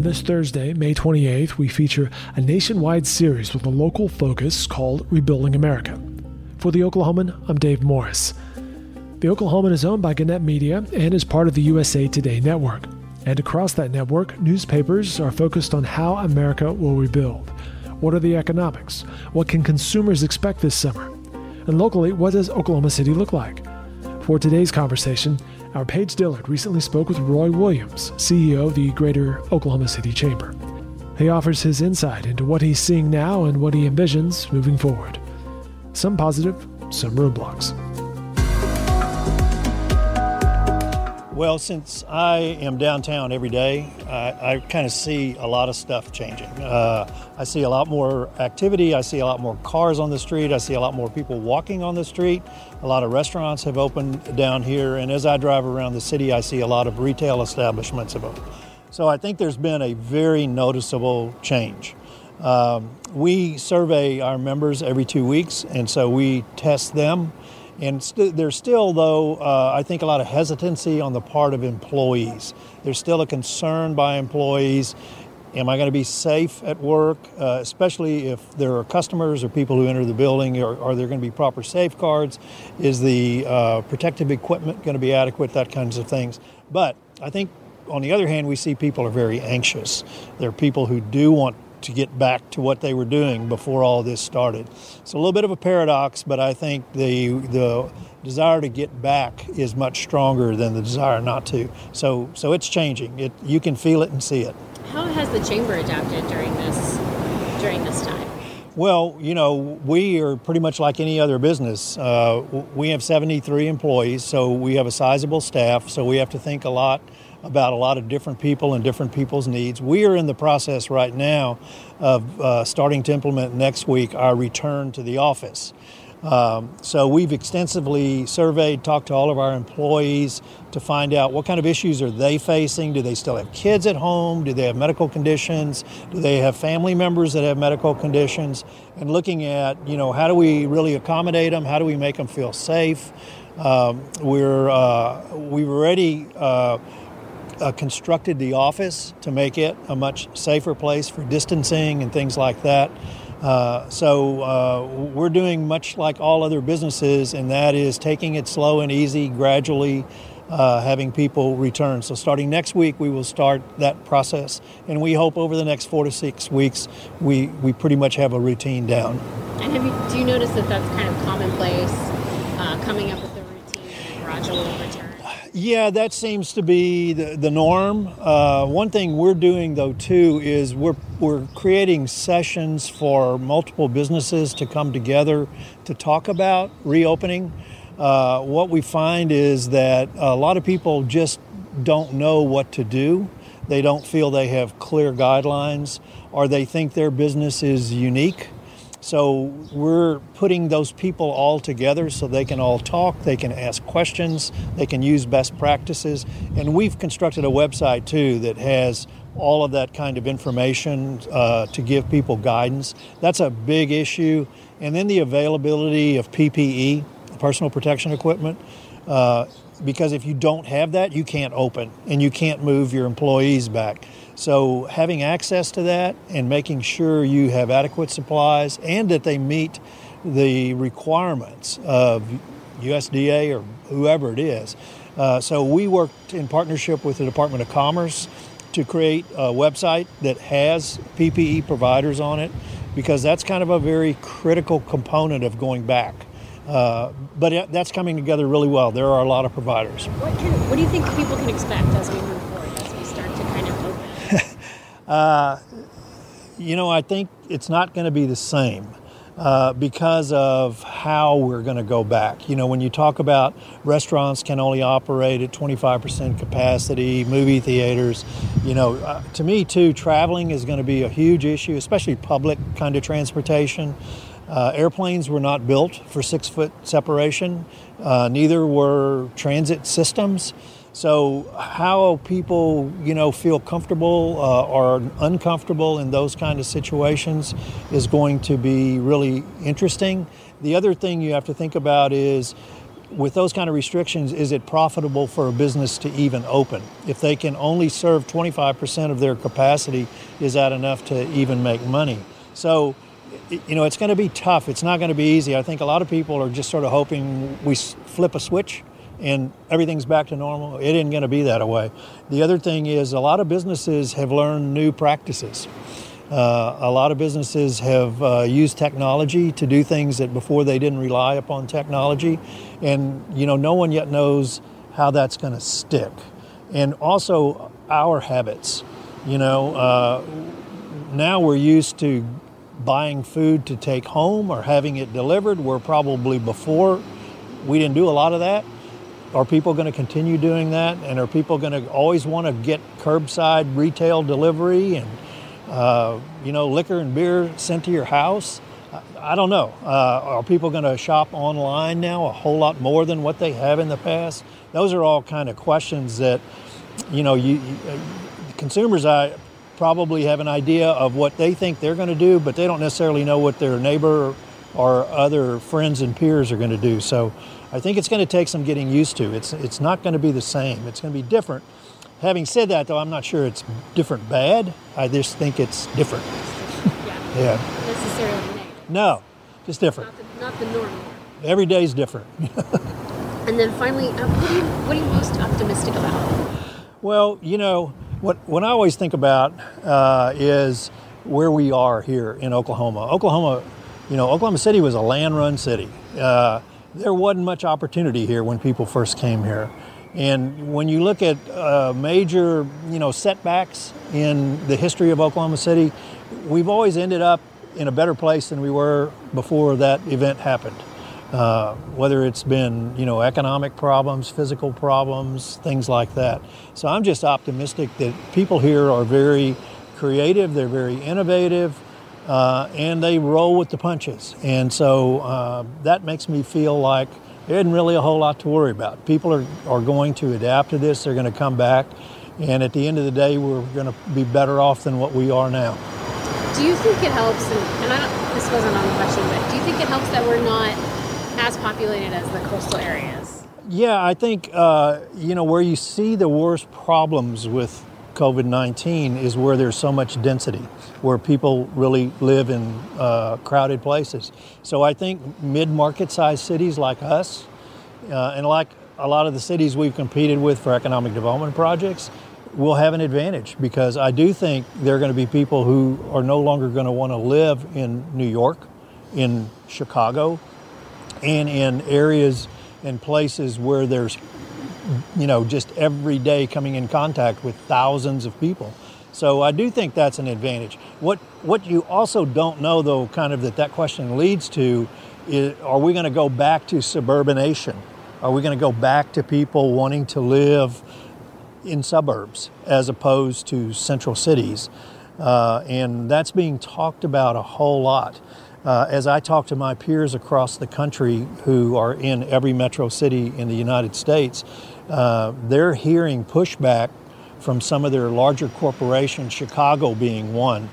On this Thursday, May 28th, we feature a nationwide series with a local focus called Rebuilding America. For The Oklahoman, I'm Dave Morris. The Oklahoman is owned by Gannett Media and is part of the USA Today Network. And across that network, newspapers are focused on how America will rebuild. What are the economics? What can consumers expect this summer? And locally, what does Oklahoma City look like? For today's conversation, our Paige Dillard recently spoke with Roy Williams, CEO of the Greater Oklahoma City Chamber. He offers his insight into what he's seeing now and what he envisions moving forward. Some positive, some roadblocks. Well, since I am downtown every day, I kind of see a lot of stuff changing. I see a lot more activity. I see a lot more cars on the street. I see a lot more people walking on the street. A lot of restaurants have opened down here. And as I drive around the city, I see a lot of retail establishments have opened. So I think there's been a very noticeable change. We survey our members every 2 weeks, and so we test them. And there's still, though, I think a lot of hesitancy on the part of employees. There's still a concern by employees. Am I going to be safe at work, especially if there are customers or people who enter the building? Are there going to be proper safeguards? Is the protective equipment going to be adequate? That kinds of things. But I think, on the other hand, we see people are very anxious. There are people who do want to get back to what they were doing before all this started. It's a little bit of a paradox, but I think the desire to get back is much stronger than the desire not to. So it's changing. You can feel it and see it. How has the chamber adapted during this time? Well, you know, we are pretty much like any other business. We have 73 employees, so we have a sizable staff, so we have to think a lot about a lot of different people and different people's needs. We are in the process right now of starting to implement next week our return to the office. So we've extensively surveyed, talked to all of our employees to find out what kind of issues are they facing. Do they still have kids at home? Do they have medical conditions? Do they have family members that have medical conditions? And looking at, you know, how do we really accommodate them? How do we make them feel safe? We've already constructed the office to make it a much safer place for distancing and things like that. So we're doing much like all other businesses, and that is taking it slow and easy, gradually having people return. So starting next week, we will start that process, and we hope over the next 4 to 6 weeks, we pretty much have a routine down. And do you notice that that's kind of commonplace, coming up with a routine and gradual return? Yeah, that seems to be the norm. One thing we're doing, though, too, is we're creating sessions for multiple businesses to come together to talk about reopening. What we find is that a lot of people just don't know what to do. They don't feel they have clear guidelines, or they think their business is unique. So we're putting those people all together so they can all talk, they can ask questions, they can use best practices. And we've constructed a website, too, that has all of that kind of information to give people guidance. That's a big issue. And then the availability of PPE, personal protection equipment, because if you don't have that, you can't open and you can't move your employees back. So having access to that and making sure you have adequate supplies and that they meet the requirements of USDA or whoever it is. So we worked in partnership with the Department of Commerce to create a website that has PPE providers on it, because that's kind of a very critical component of going back. But that's coming together really well. There are a lot of providers. What do you think people can expect as we move forward, as we start to kind of open? You know, I think it's not going to be the same because of how we're going to go back. You know, when you talk about restaurants can only operate at 25% capacity, movie theaters, you know, to me, too, traveling is going to be a huge issue, especially public kind of transportation. Airplanes were not built for 6-foot separation. Neither were transit systems. So how people, you know, feel comfortable or uncomfortable in those kind of situations is going to be really interesting. The other thing you have to think about is with those kind of restrictions, is it profitable for a business to even open? If they can only serve 25% of their capacity, is that enough to even make money? So, you know, it's going to be tough. It's not going to be easy. I think a lot of people are just sort of hoping we flip a switch and everything's back to normal. It isn't going to be that way. The other thing is a lot of businesses have learned new practices. A lot of businesses have used technology to do things that before they didn't rely upon technology. And, you know, no one yet knows how that's going to stick. And also our habits. You know, now we're used to buying food to take home or having it delivered. We're probably before, we didn't do a lot of that. Are people going to continue doing that? And are people going to always want to get curbside retail delivery and you know, liquor and beer sent to your house? I don't know. Are people going to shop online now a whole lot more than what they have in the past? Those are all kind of questions that, you know, consumers probably have an idea of what they think they're going to do, but they don't necessarily know what their neighbor or other friends and peers are going to do. So I think it's going to take some getting used to. It's not going to be the same. It's going to be different. Having said that, though, I'm not sure it's different bad. I just think it's different. Yeah. Not necessarily negative. No, just different. Not the normal. Every day's different. And then finally, what are you most optimistic about? Well, you know, what I always think about is where we are here in Oklahoma. You know, Oklahoma City was a land-run city. There wasn't much opportunity here when people first came here. And when you look at major, you know, setbacks in the history of Oklahoma City, we've always ended up in a better place than we were before that event happened. Whether it's been, you know, economic problems, physical problems, things like that. So I'm just optimistic that people here are very creative, they're very innovative, and they roll with the punches. And so that makes me feel like there isn't really a whole lot to worry about. People are going to adapt to this. They're going to come back. And at the end of the day, we're going to be better off than what we are now. Do you think it helps, and this wasn't on the question, but do you think it helps that we're not as populated as the coastal areas? Yeah, I think, you know, where you see the worst problems with COVID-19 is where there's so much density, where people really live in crowded places. So I think mid-market sized cities like us and like a lot of the cities we've competed with for economic development projects will have an advantage, because I do think there are going to be people who are no longer going to want to live in New York, in Chicago, and in areas and places where there's, you know, just every day coming in contact with thousands of people. So I do think that's an advantage. What you also don't know, though, kind of that question leads to is, are we going to go back to suburbanation? Are we going to go back to people wanting to live in suburbs as opposed to central cities? And that's being talked about a whole lot. As I talk to my peers across the country who are in every metro city in the United States, they're hearing pushback from some of their larger corporations, Chicago being one,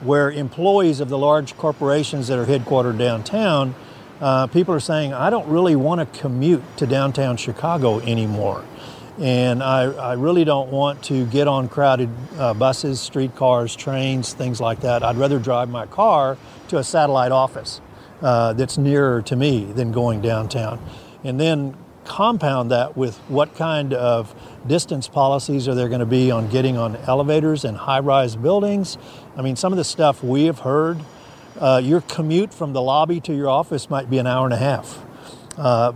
where employees of the large corporations that are headquartered downtown, people are saying, I don't really want to commute to downtown Chicago anymore. And I really don't want to get on crowded buses, streetcars, trains, things like that. I'd rather drive my car to a satellite office that's nearer to me than going downtown. And then compound that with what kind of distance policies are there going to be on getting on elevators and high-rise buildings. I mean, some of the stuff we have heard, your commute from the lobby to your office might be an hour and a half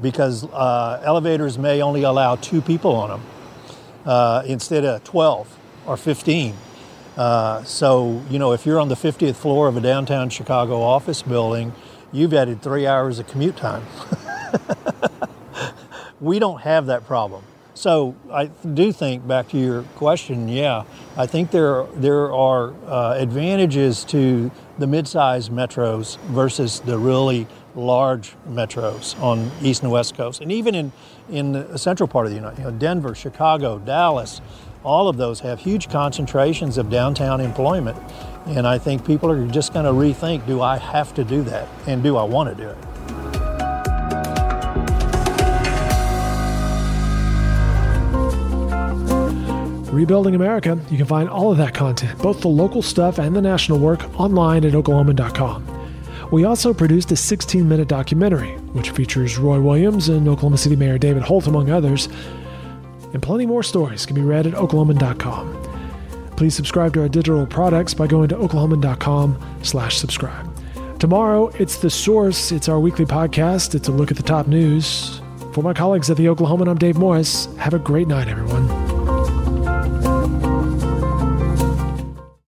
because elevators may only allow 2 people on them instead of 12 or 15. So, you know, if you're on the 50th floor of a downtown Chicago office building, you've added 3 hours of commute time. We don't have that problem. So I do think, back to your question, yeah, I think there are advantages to the mid-sized metros versus the really large metros on East and West Coast. And even in the central part of the United States, you know, Denver, Chicago, Dallas, all of those have huge concentrations of downtown employment. And I think people are just going to rethink, do I have to do that? And do I want to do it? Rebuilding America, you can find all of that content, both the local stuff and the national work, online at Oklahoman.com. We also produced a 16-minute documentary, which features Roy Williams and Oklahoma City Mayor David Holt, among others, and plenty more stories can be read at Oklahoman.com. Please subscribe to our digital products by going to Oklahoman.com/subscribe. Tomorrow, it's The Source. It's our weekly podcast. It's a look at the top news. For my colleagues at The Oklahoman, I'm Dave Morris. Have a great night, everyone.